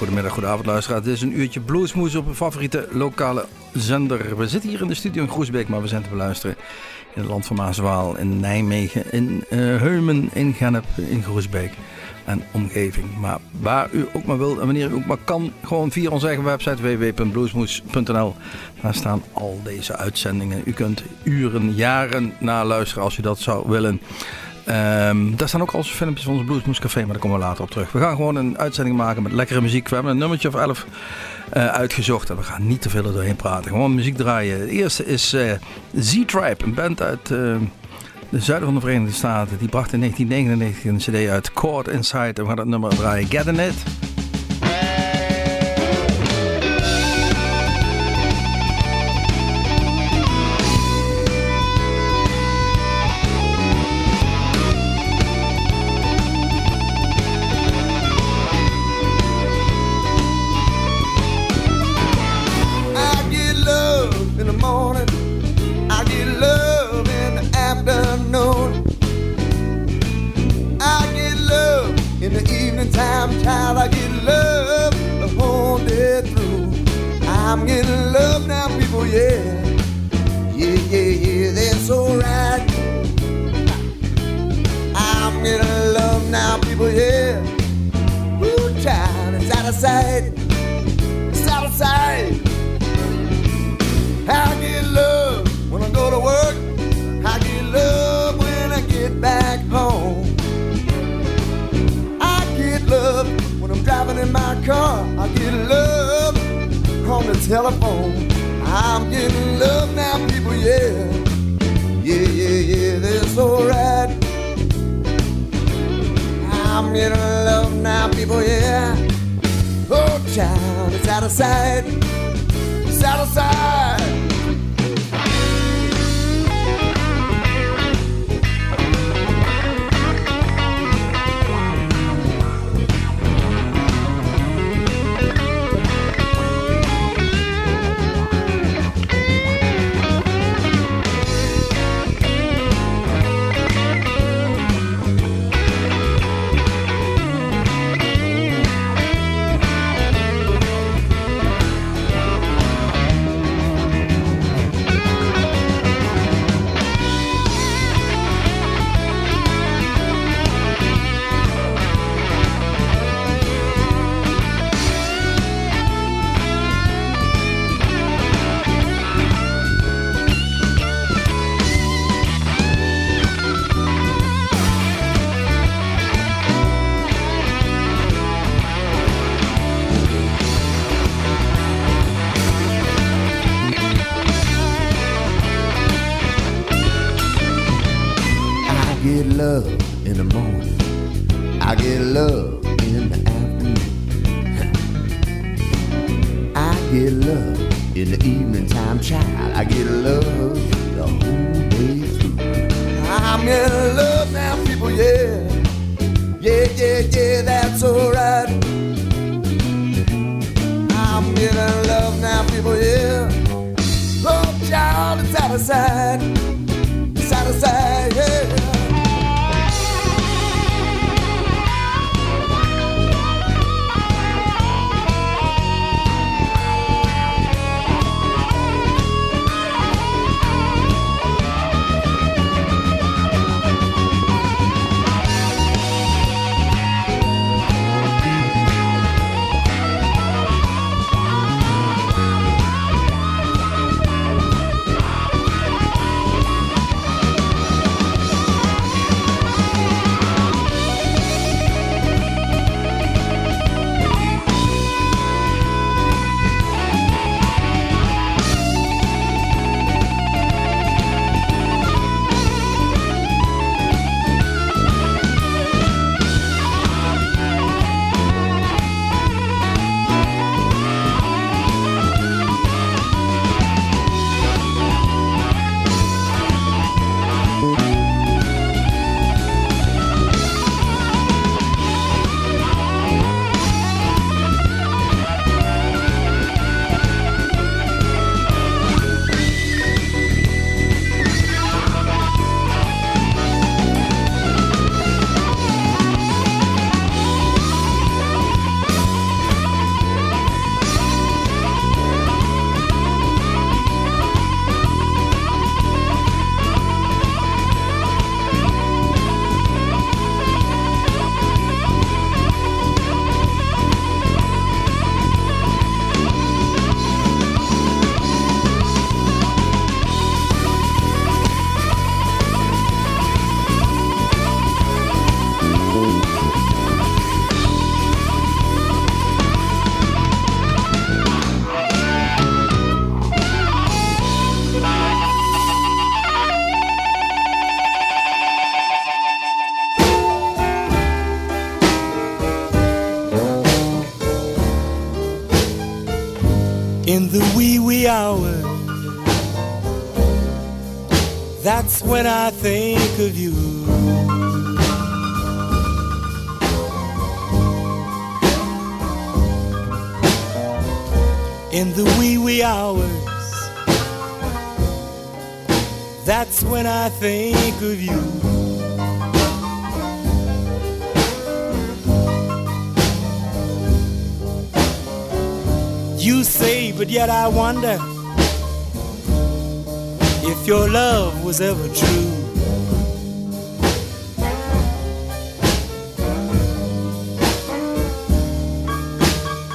Goedemiddag, goedenavond luisteraars. Dit is een uurtje Bluesmoes op een favoriete lokale zender. We zitten hier in de studio in Groesbeek, maar we zijn te beluisteren in het land van Maas en Waal, in Nijmegen, in Heumen, in Gennep, in Groesbeek en omgeving. Maar waar u ook maar wilt en wanneer u ook maar kan, gewoon via onze eigen website www.bluesmoes.nl. Daar staan al deze uitzendingen. U kunt uren, jaren naar luisteren als u dat zou willen. Daar staan ook al zo'n filmpjes van ons Bluesmoes Café, maar daar komen we later op terug. We gaan gewoon een uitzending maken met lekkere muziek. We hebben een nummertje of 11 uitgezocht en we gaan niet te veel er doorheen praten. Gewoon muziek draaien. De eerste is Z-Tribe, een band uit het zuiden van de Verenigde Staten. Die bracht in 1999 een cd uit, Caught Inside. En we gaan dat nummer draaien, Get In It. wee hours, that's when I think of you. In the wee hours, that's when I think of you. You say, but yet I wonder if your love was ever true.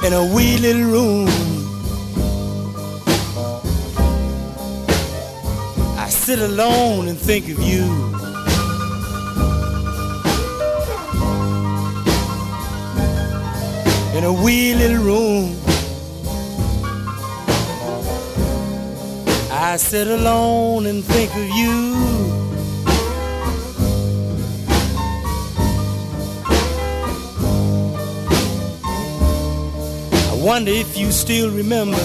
In a wee little room, I sit alone and think of you. In a wee little room, I sit alone and think of you. I wonder if you still remember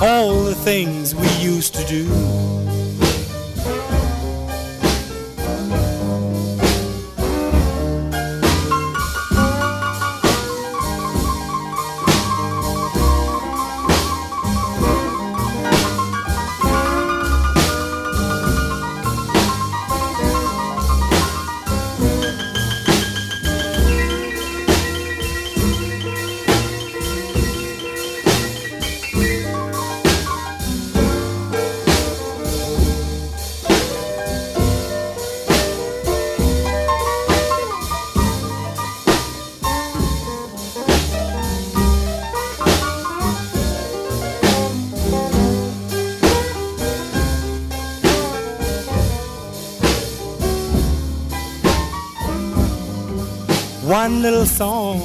all the things we used to do. One little song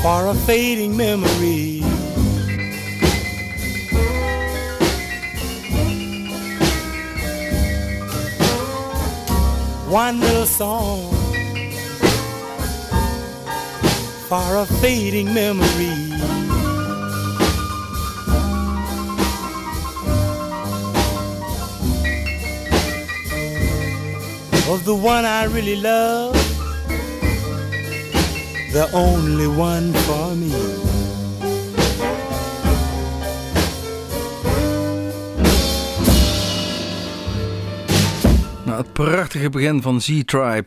for a fading memory, one little song for a fading memory. Of the one I really love, the only one for me. Nou, het prachtige begin van Z-Tribe.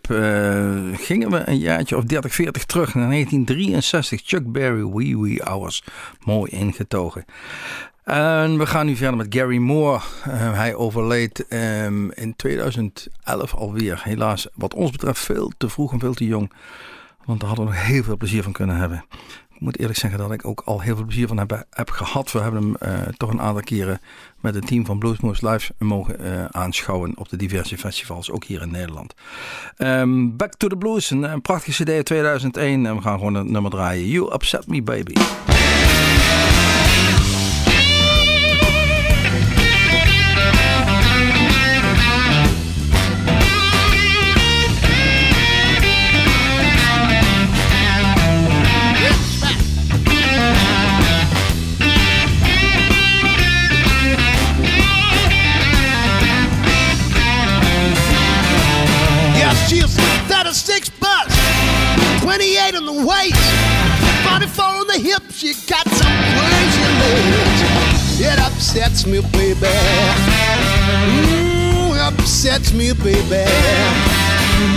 Gingen we een jaartje of 30, 40 terug naar 1963. Chuck Berry, Wee Wee Hours. Mooi ingetogen. En we gaan nu verder met Gary Moore. Hij overleed in 2011 alweer. Helaas, wat ons betreft, veel te vroeg en veel te jong. Want daar hadden we nog heel veel plezier van kunnen hebben. Ik moet eerlijk zeggen dat ik ook al heel veel plezier van heb gehad. We hebben hem toch een aantal keren met het team van Bluesmoes Live mogen aanschouwen op de diverse festivals, ook hier in Nederland. Back to the Blues, een prachtige cd 2001. En we gaan gewoon het nummer draaien. You Upset Me Baby. She's 36 bucks, 28 on the waist, 44 on the hip, she got some crazy legs. It upsets me, baby. Upsets me, baby.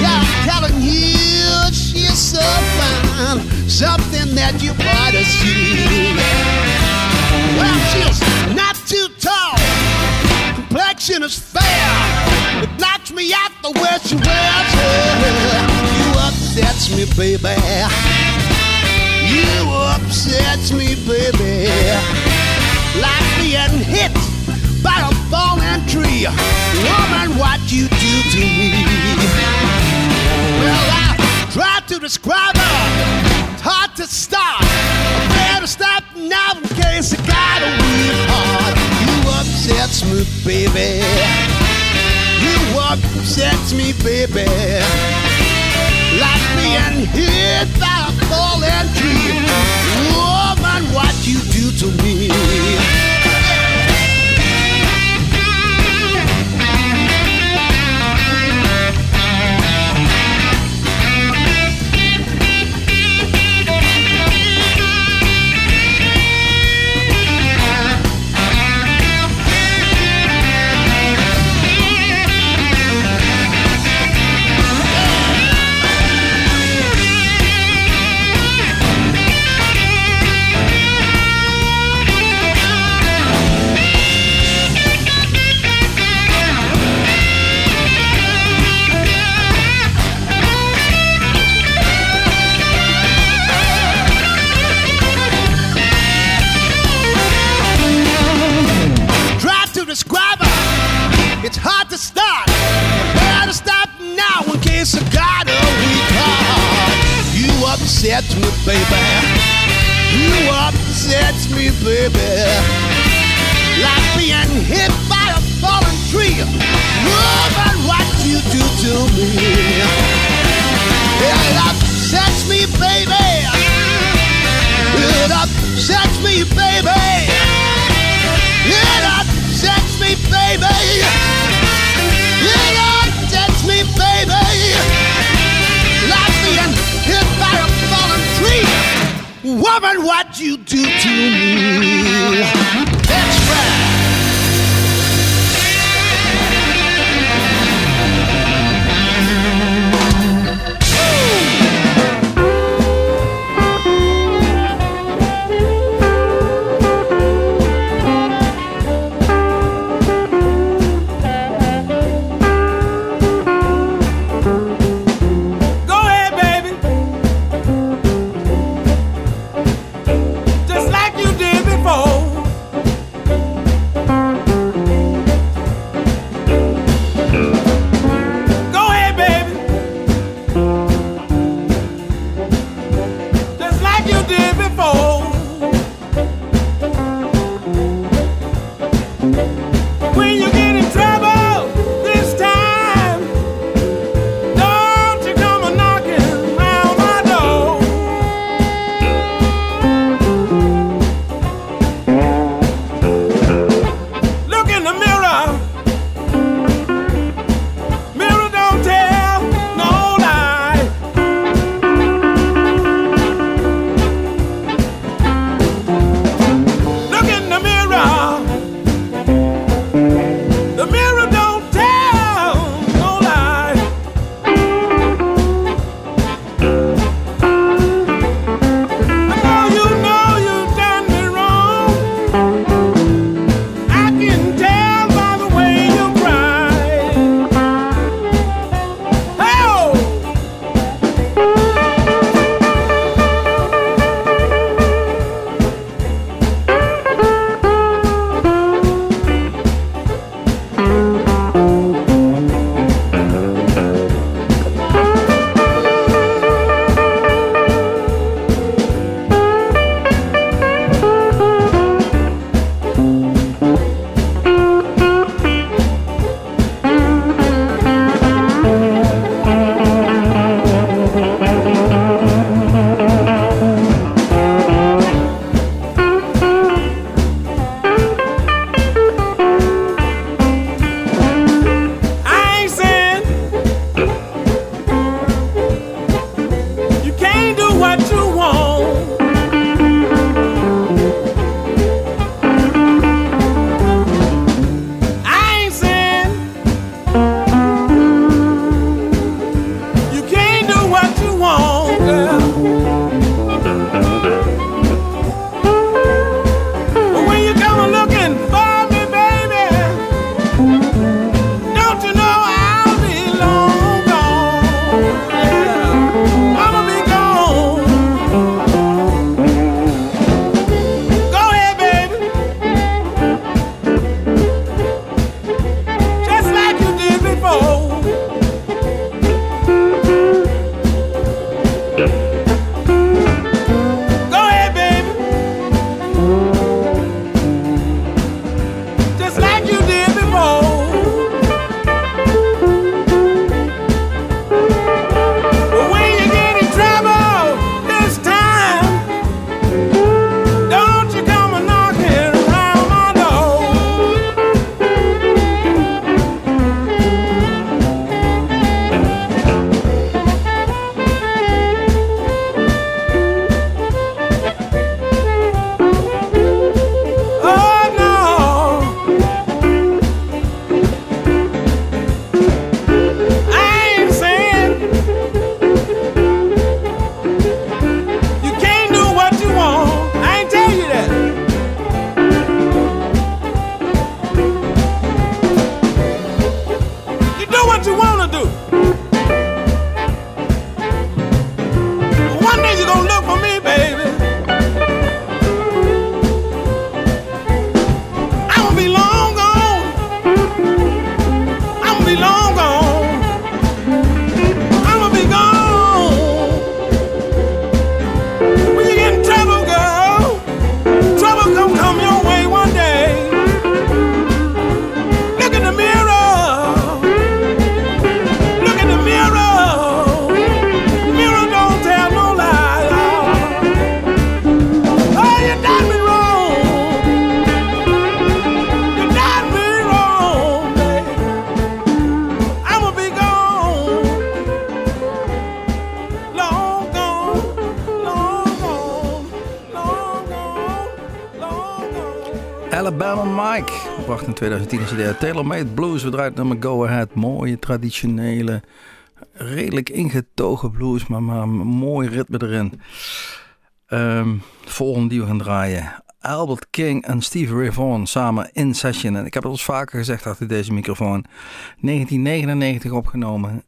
Yeah, I'm telling you, she's so fine, something that you ought to see. Well, she's not too tall, complexion is fair. It knocks me out the way she wears her. You upsets me, baby. You upsets me, baby. Like being hit by a falling tree. Woman, what you do to me. Well, I try to describe her. It's hard to stop. I better stop now in case I got a weak heart. You upsets me, baby. You upsets me, baby. Like being hit by a falling tree. Oh, my. beyond what you do to me. Upset me, baby. You upset me, baby. Like being hit by a fallen tree. Oh, but what you do to me. It upsets me, baby. It upsets me, baby. It upsets me, baby. It upsets me, baby. Like being hit by a fallen tree. Woman, what you do to me. That's right. Bam en Mike. Bracht in 2010 een CD Taylor Made Blues. We draaien nummer Go Ahead. Mooie, traditionele, redelijk ingetogen blues, maar een mooi ritme erin. De volgende die we gaan draaien. Albert King en Stevie Ray Vaughan samen in session. En ik heb het al eens vaker gezegd achter deze microfoon. 1999 opgenomen.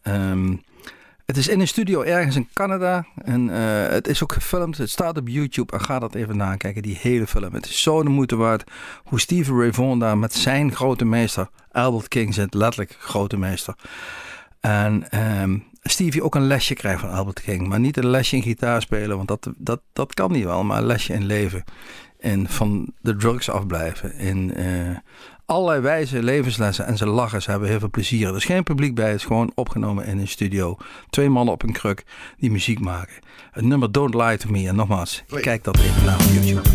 Het is in een studio ergens in Canada. En het is ook gefilmd. Het staat op YouTube. En ga dat even nakijken, die hele film. Het is zo de moeite waard hoe Stevie Ray Vaughan daar met zijn grote meester Albert King zit. Letterlijk grote meester. En Stevie ook een lesje krijgt van Albert King. Maar niet een lesje in gitaar spelen. Want dat kan hij wel. Maar een lesje in leven. En van de drugs afblijven. In allerlei wijze levenslessen. En ze lachen. Ze hebben heel veel plezier. Er is geen publiek bij. Het is gewoon opgenomen in een studio. 2 mannen op een kruk die muziek maken. Het nummer Don't Lie To Me. En nogmaals, kijk dat even naar op YouTube.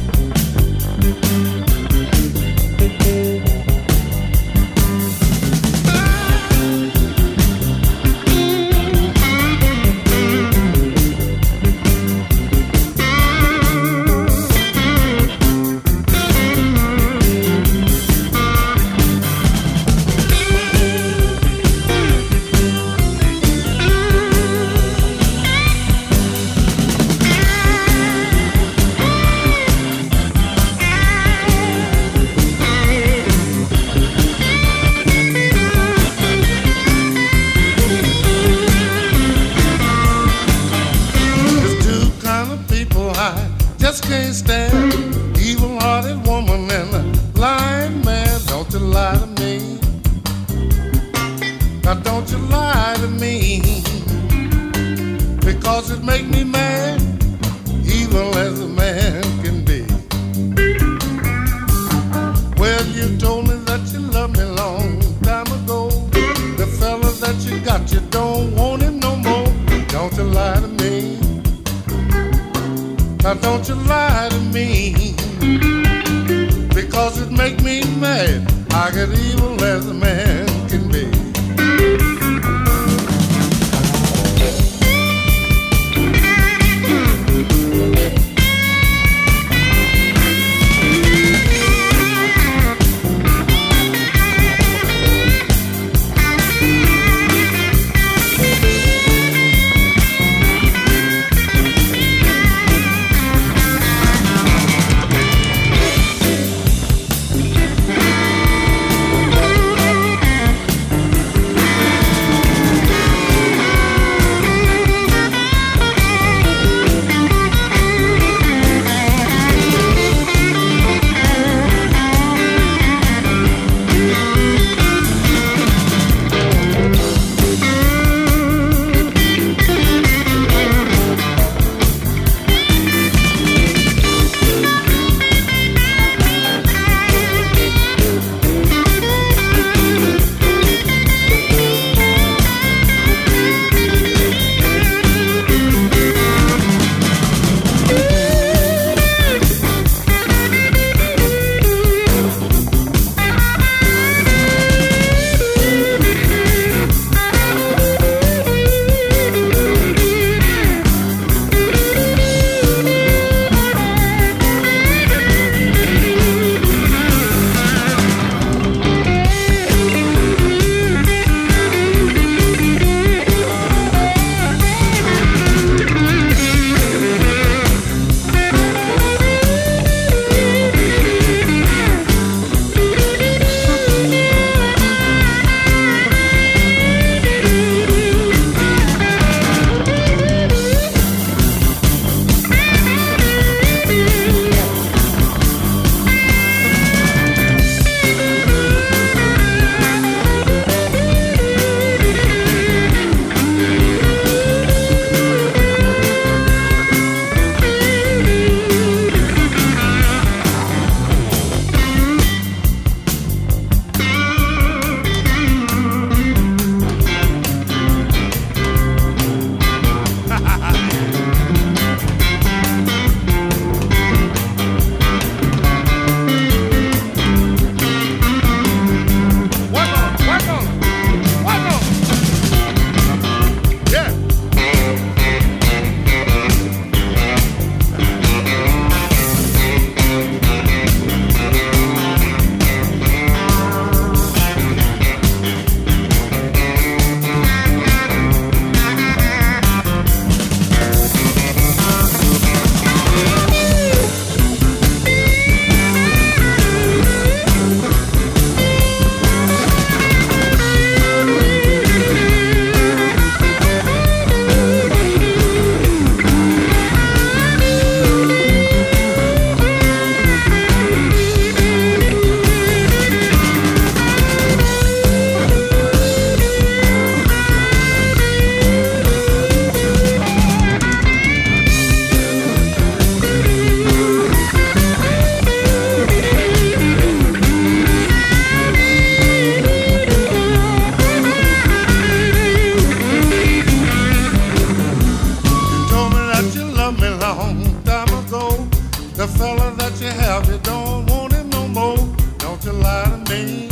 you lie to me.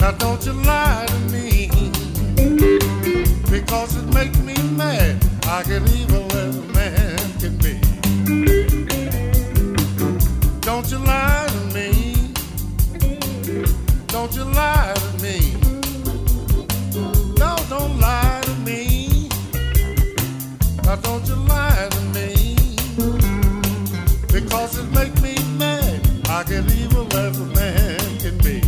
Now don't you lie to me, because it makes me mad. I get evil as a man can be. Don't you lie to me. Don't you lie to me. No, don't lie to me. Now don't you lie to me, because it makes me mad. I get evil as a man can be.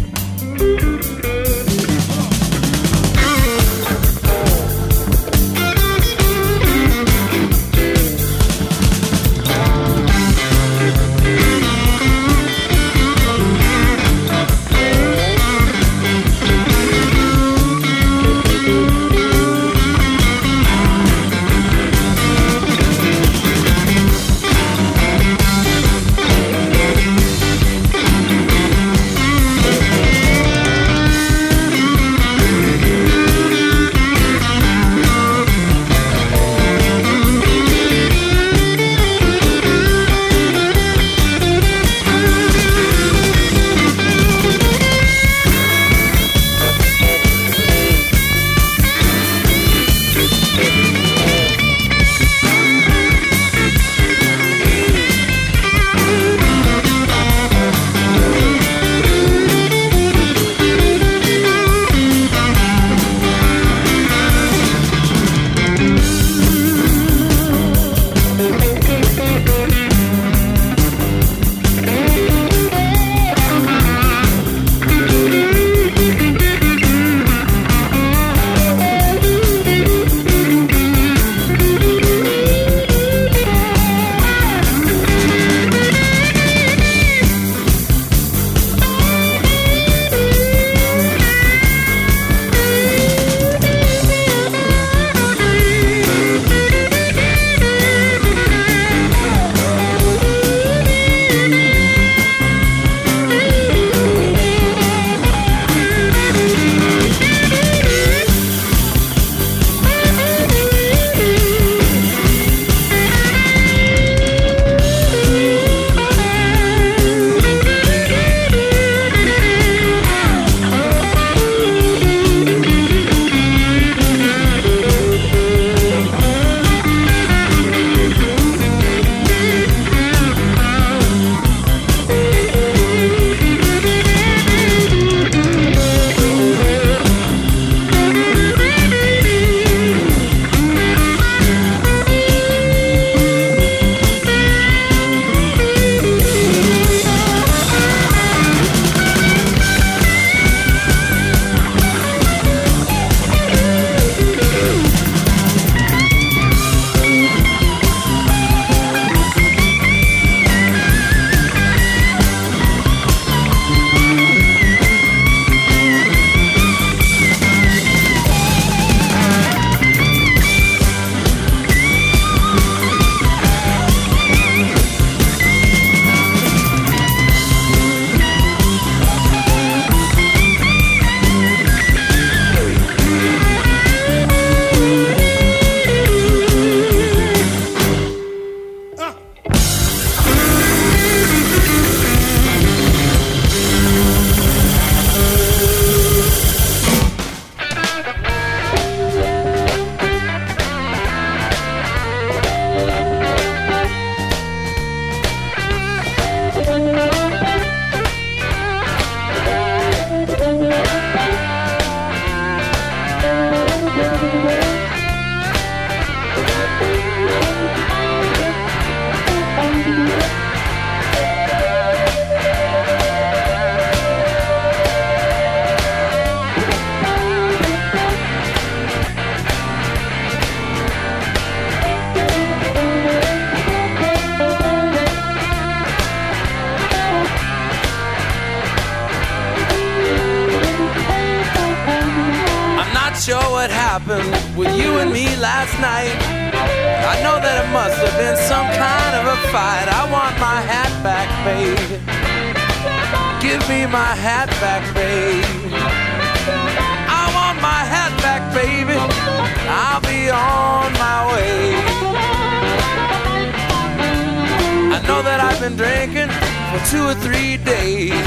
for 2 or 3 days.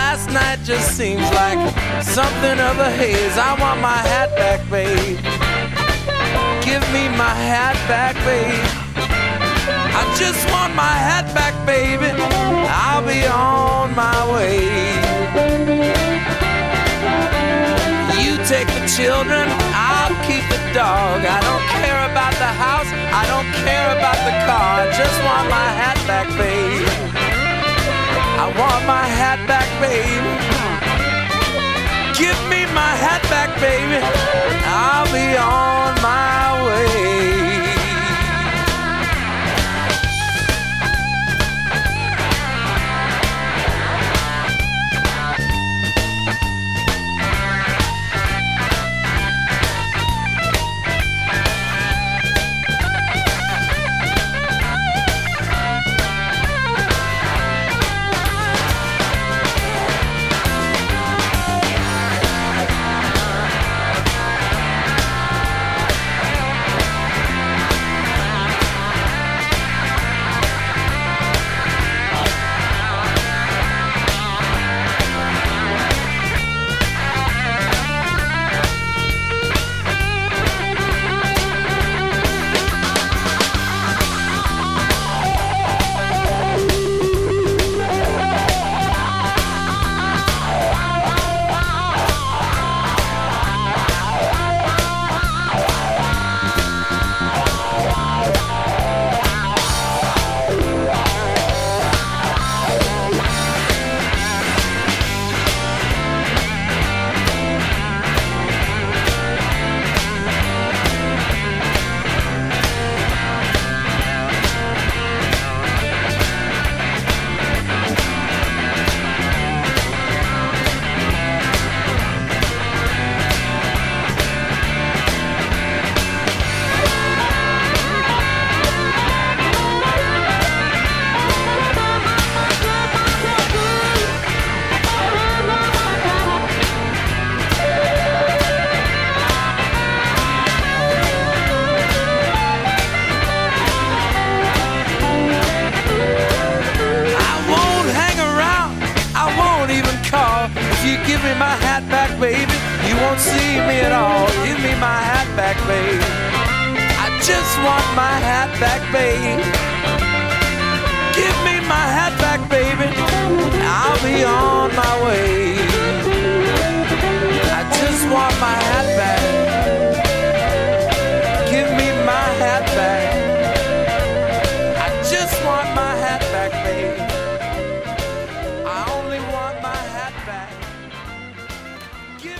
Last night just seems like something of a haze. I want my hat back, babe. Give me my hat back, babe. I just want my hat back, baby. I'll be on my way. You take the children, I'll keep the dog. I don't care about the house, I don't care about the car. I just want my hat back, babe. I want my hat back, babe. Give me my hat back, baby. I'll be on my way.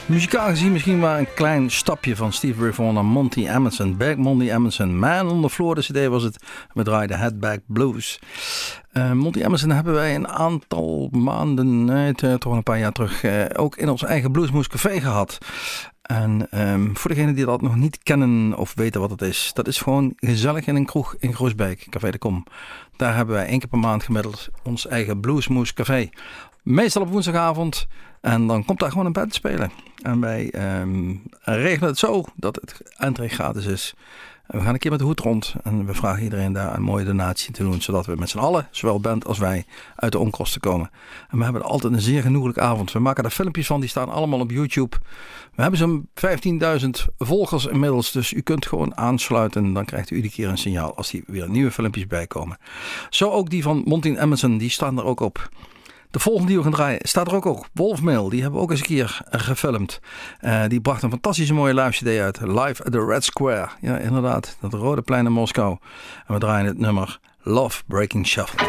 Muzikaal gezien misschien maar een klein stapje van Stevie Ray Vaughan naar Monti Amundson. Back Monti Amundson, Man on the Floor, de cd was het. We draaiden Hat Back Blues. Monti Amundson hebben wij een aantal maanden, toch een paar jaar terug, ook in ons eigen Bluesmoes Café gehad. En voor degenen die dat nog niet kennen of weten wat het is, dat is gewoon gezellig in een kroeg in Groesbeek, Café de Com. Daar hebben wij 1 keer per maand gemiddeld ons eigen Bluesmoes Café. Meestal op woensdagavond. En dan komt daar gewoon een band spelen. En wij regelen het zo dat het entree gratis is. En we gaan een keer met de hoed rond. En we vragen iedereen daar een mooie donatie te doen. Zodat we met z'n allen, zowel band als wij, uit de onkosten komen. En we hebben altijd een zeer genoeglijke avond. We maken daar filmpjes van. Die staan allemaal op YouTube. We hebben zo'n 15.000 volgers inmiddels. Dus u kunt gewoon aansluiten. Dan krijgt u iedere keer een signaal als er weer nieuwe filmpjes bij komen. Zo ook die van Monti Amundson. Die staan er ook op. De volgende die we gaan draaien staat er ook op. Wolfmeel, die hebben we ook eens een keer gefilmd. Die bracht een fantastische mooie live cd uit. Live at the Red Square. Ja, inderdaad. Dat rode plein in Moskou. En we draaien het nummer Love Breaking Shuffle.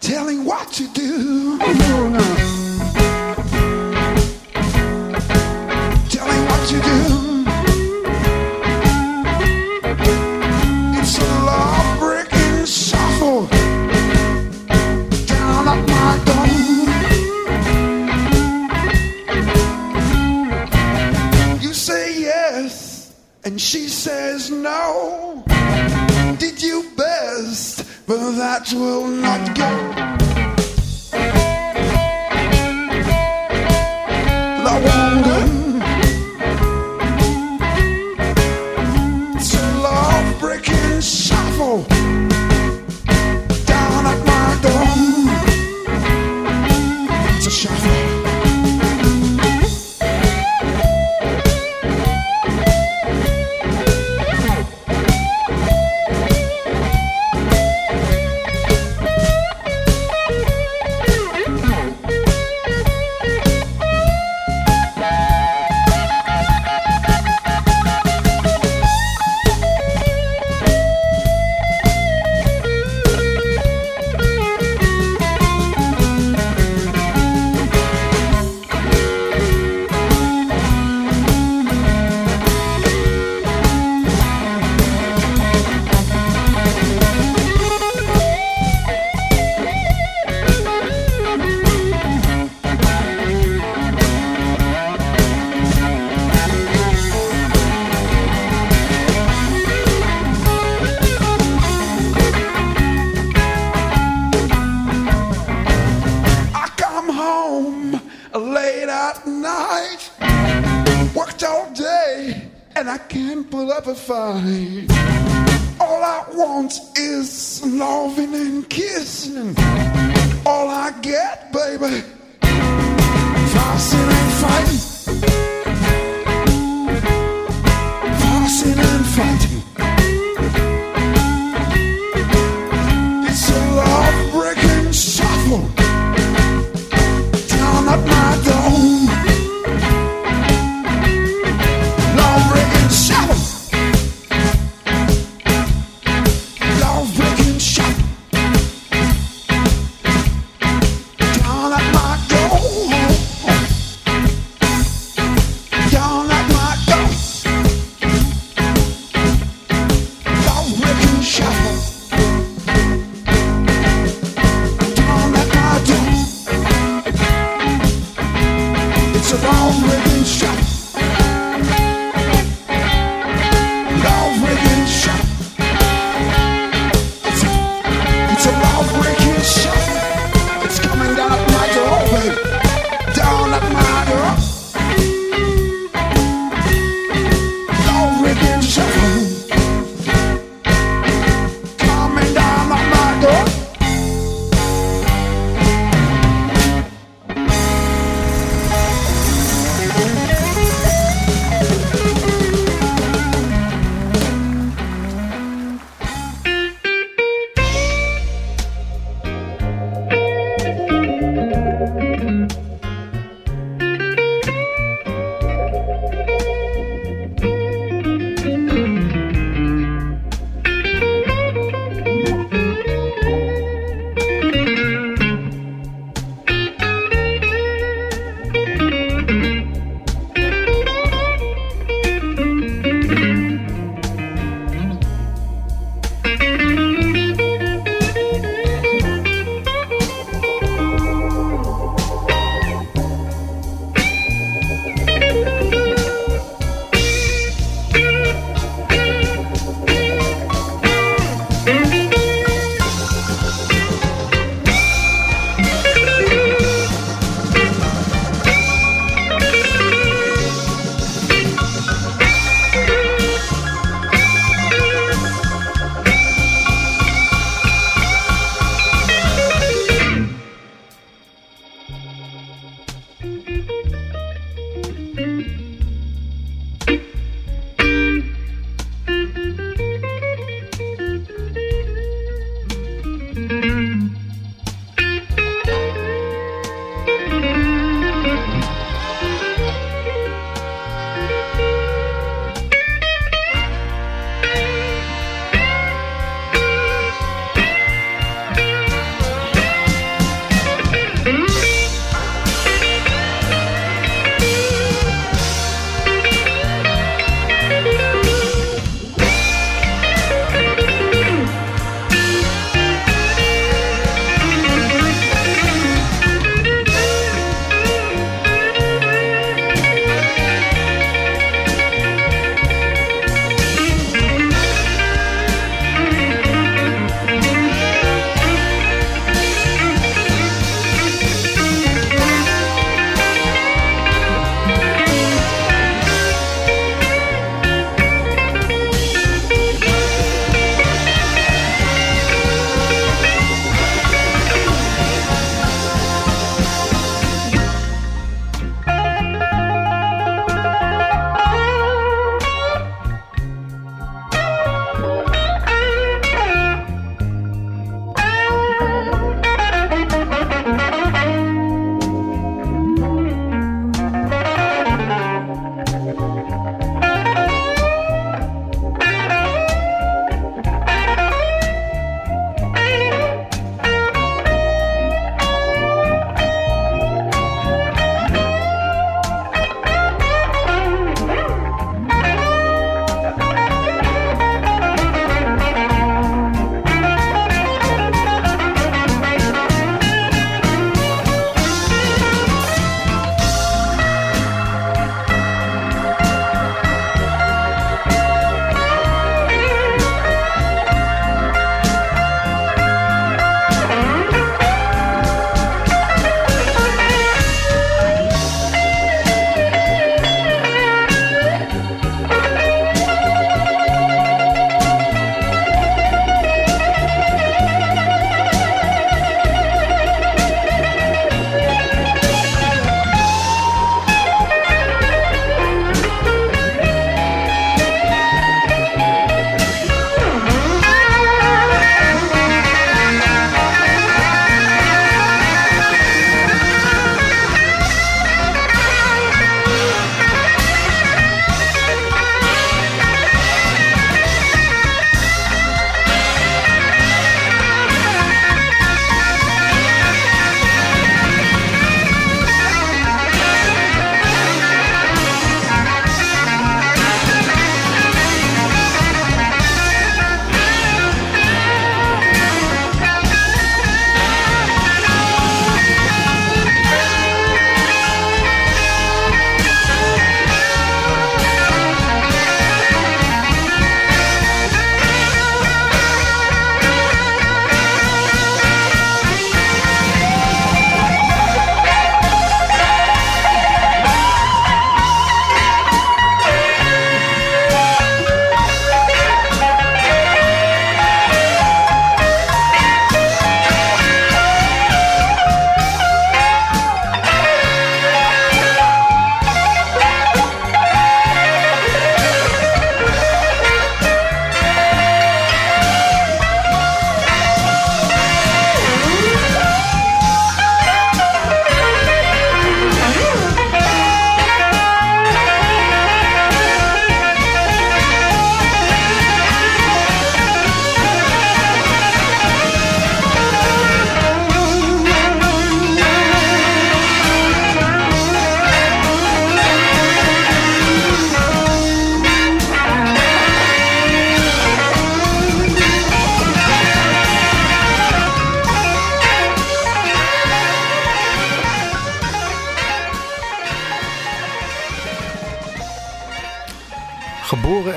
Telling what you do. but that will not go. That won't go. It's a love-breaking shuffle down at my door. It's a shuffle.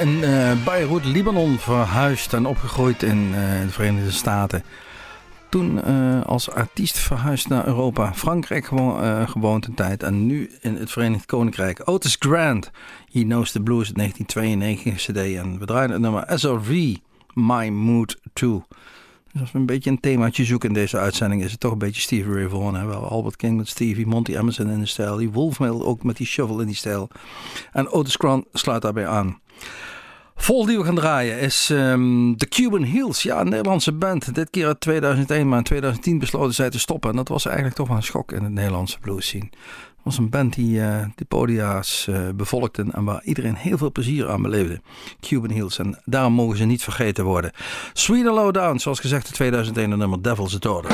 in Beirut, Libanon verhuisd en opgegroeid in de Verenigde Staten. Toen als artiest verhuisd naar Europa. Frankrijk gewoond een tijd en nu in het Verenigd Koninkrijk. Otis Grand, He Knows the Blues, 1992 cd. En we draaien het nummer SRV, My Mood 2. Dus als we een beetje een themaatje zoeken in deze uitzending, is het toch een beetje Stevie Ray Vaughan. Hè? Wel Albert King met Stevie, Monti Amundson in de stijl. Die Wolfmeel ook met die shovel in die stijl. En Otis Grand sluit daarbij aan. Vol die we gaan draaien is The Cuban Heels. Ja, een Nederlandse band. Dit keer uit 2001, maar in 2010 besloten zij te stoppen. En dat was eigenlijk toch wel een schok in het Nederlandse blues scene. Het was een band die de podia's bevolkten en waar iedereen heel veel plezier aan beleefde. Cuban Heels. En daarom mogen ze niet vergeten worden. Sweet and Low Down, zoals gezegd in 2001, de nummer Devil's Daughter.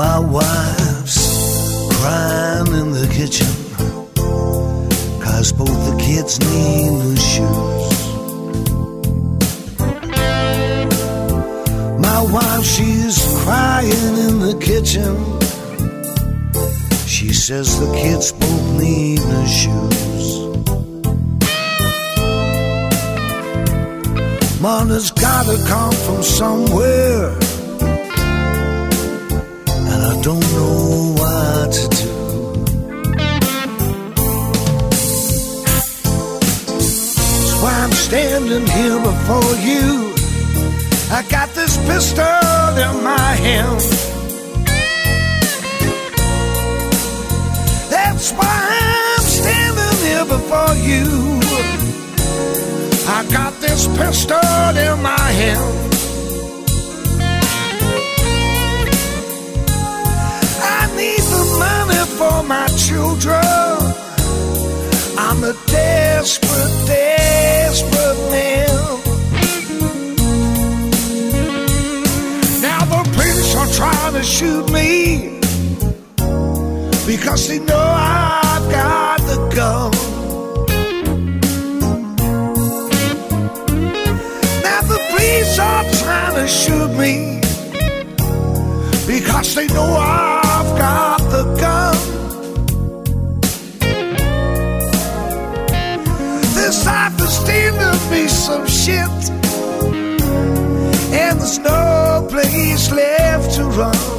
My wife's crying in the kitchen, 'cause both the kids need new shoes. My wife, she's crying in the kitchen. She says the kids both need new shoes. Money's gotta come from somewhere, and I don't know what to do. That's why I'm standing here before you. I got this pistol in my hand. That's why I'm standing here before you. I got this pistol in my hand. Money for my children. I'm a desperate, desperate man. Now the police are trying to shoot me, because they know I've got the gun. Now the police are trying to shoot me, because they know I've got the gun. This life is stealing me some shit, and there's no place left to run.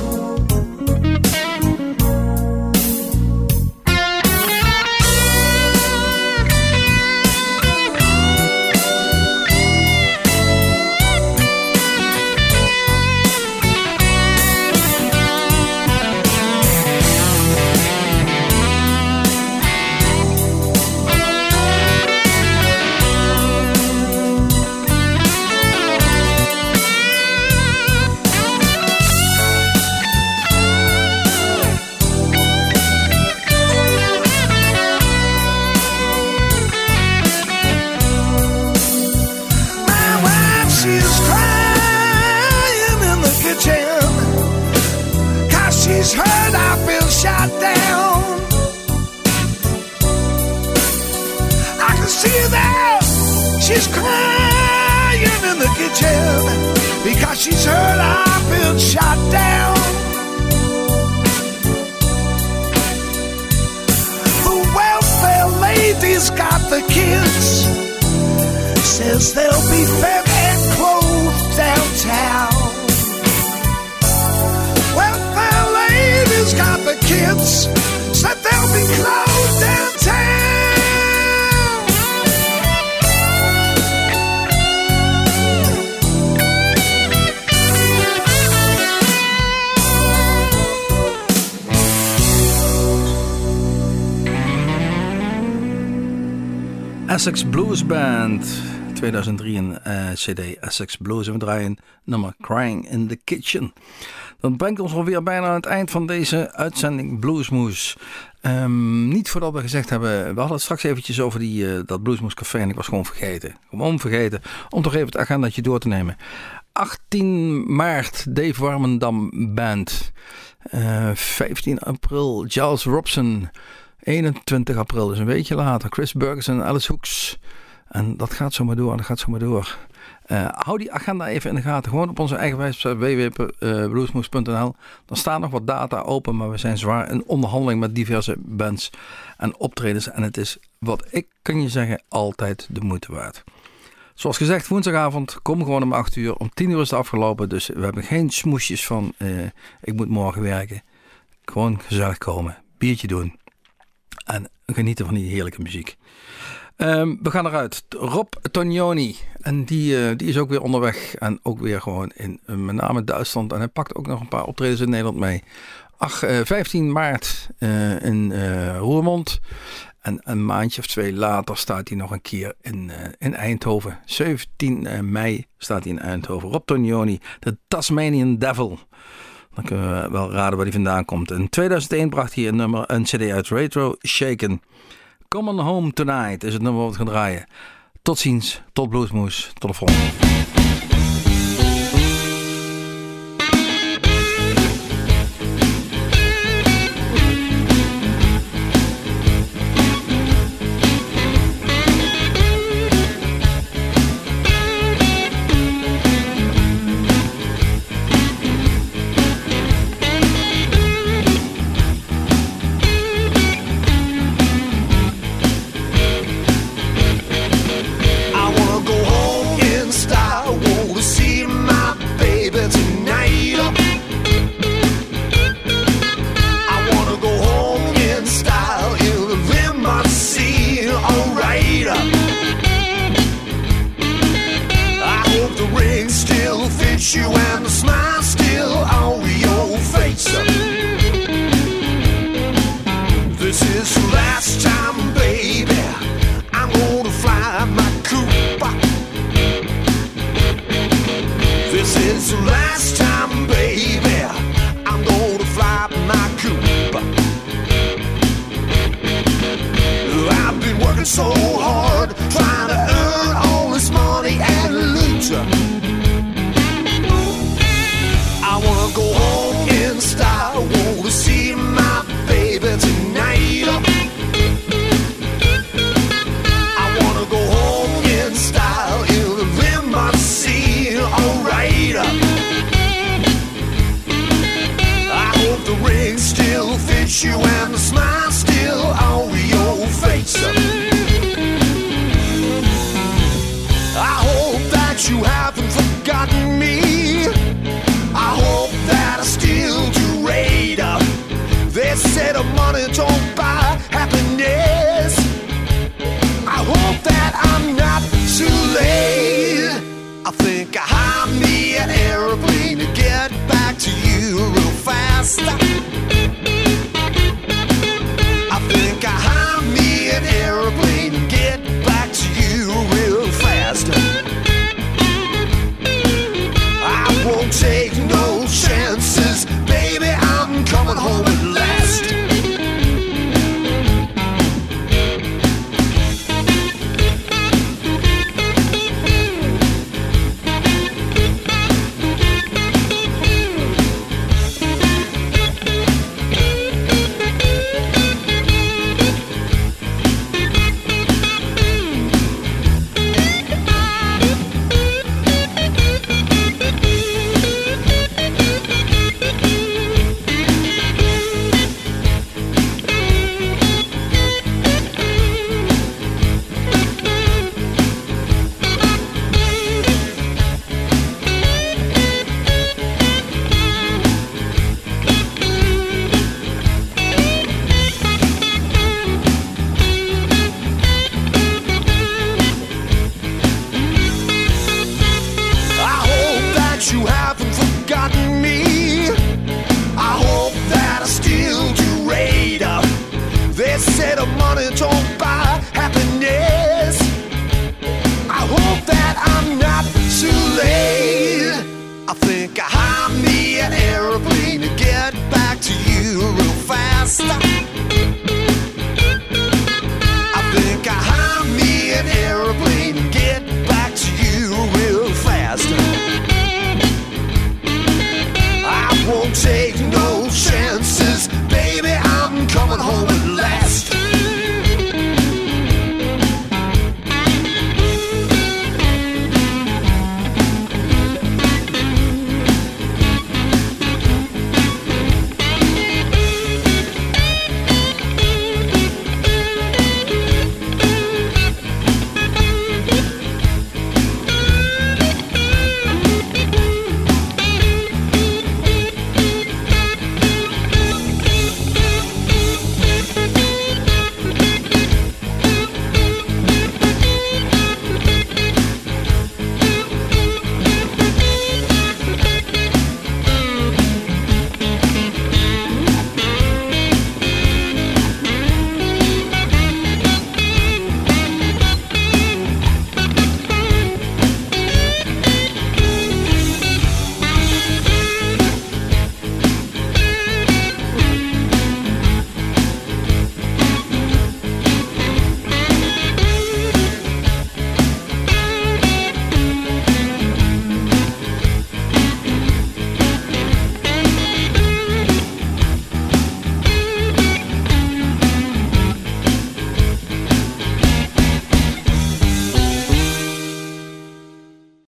Essex Blues Band, 2003 een cd Essex Blues, en we draaien nummer Crying in the Kitchen. Dat brengt ons alweer bijna aan het eind van deze uitzending Bluesmoes. Niet voordat we gezegd hebben, we hadden het straks eventjes over dat Bluesmoes Café, en ik was gewoon vergeten. Gewoon vergeten om toch even het agendaatje door te nemen. 18 maart Dave Warmendam Band, 15 april Giles Robson, 21 april, dus een weekje later, Chris Burgers en Alice Hoeks. En dat gaat zo maar door, dat gaat zo maar door. Hou die agenda even in de gaten. Gewoon op onze eigen website www.bluesmoes.nl. Dan staan nog wat data open, maar we zijn zwaar in onderhandeling met diverse bands en optredens. En het is, wat ik kan je zeggen, altijd de moeite waard. Zoals gezegd, woensdagavond, kom gewoon om 8 uur. Om 10 uur is het afgelopen, dus we hebben geen smoesjes van ik moet morgen werken. Gewoon gezellig komen, biertje doen. En genieten van die heerlijke muziek. We gaan eruit. Rob Tognoni. En die is ook weer onderweg. En ook weer gewoon in met name Duitsland. En hij pakt ook nog een paar optredens in Nederland mee. 15 maart in Roermond. En een maandje of twee later staat hij nog een keer in Eindhoven. 17 mei staat hij in Eindhoven. Rob Tognoni. De Tasmanian Devil. Dan kunnen we wel raden waar die vandaan komt. In 2001 bracht hij een cd uit, Retro Shaken. Come on Home Tonight is het nummer wat we gaan draaien. Tot ziens, tot Bluesmoes, tot de volgende. you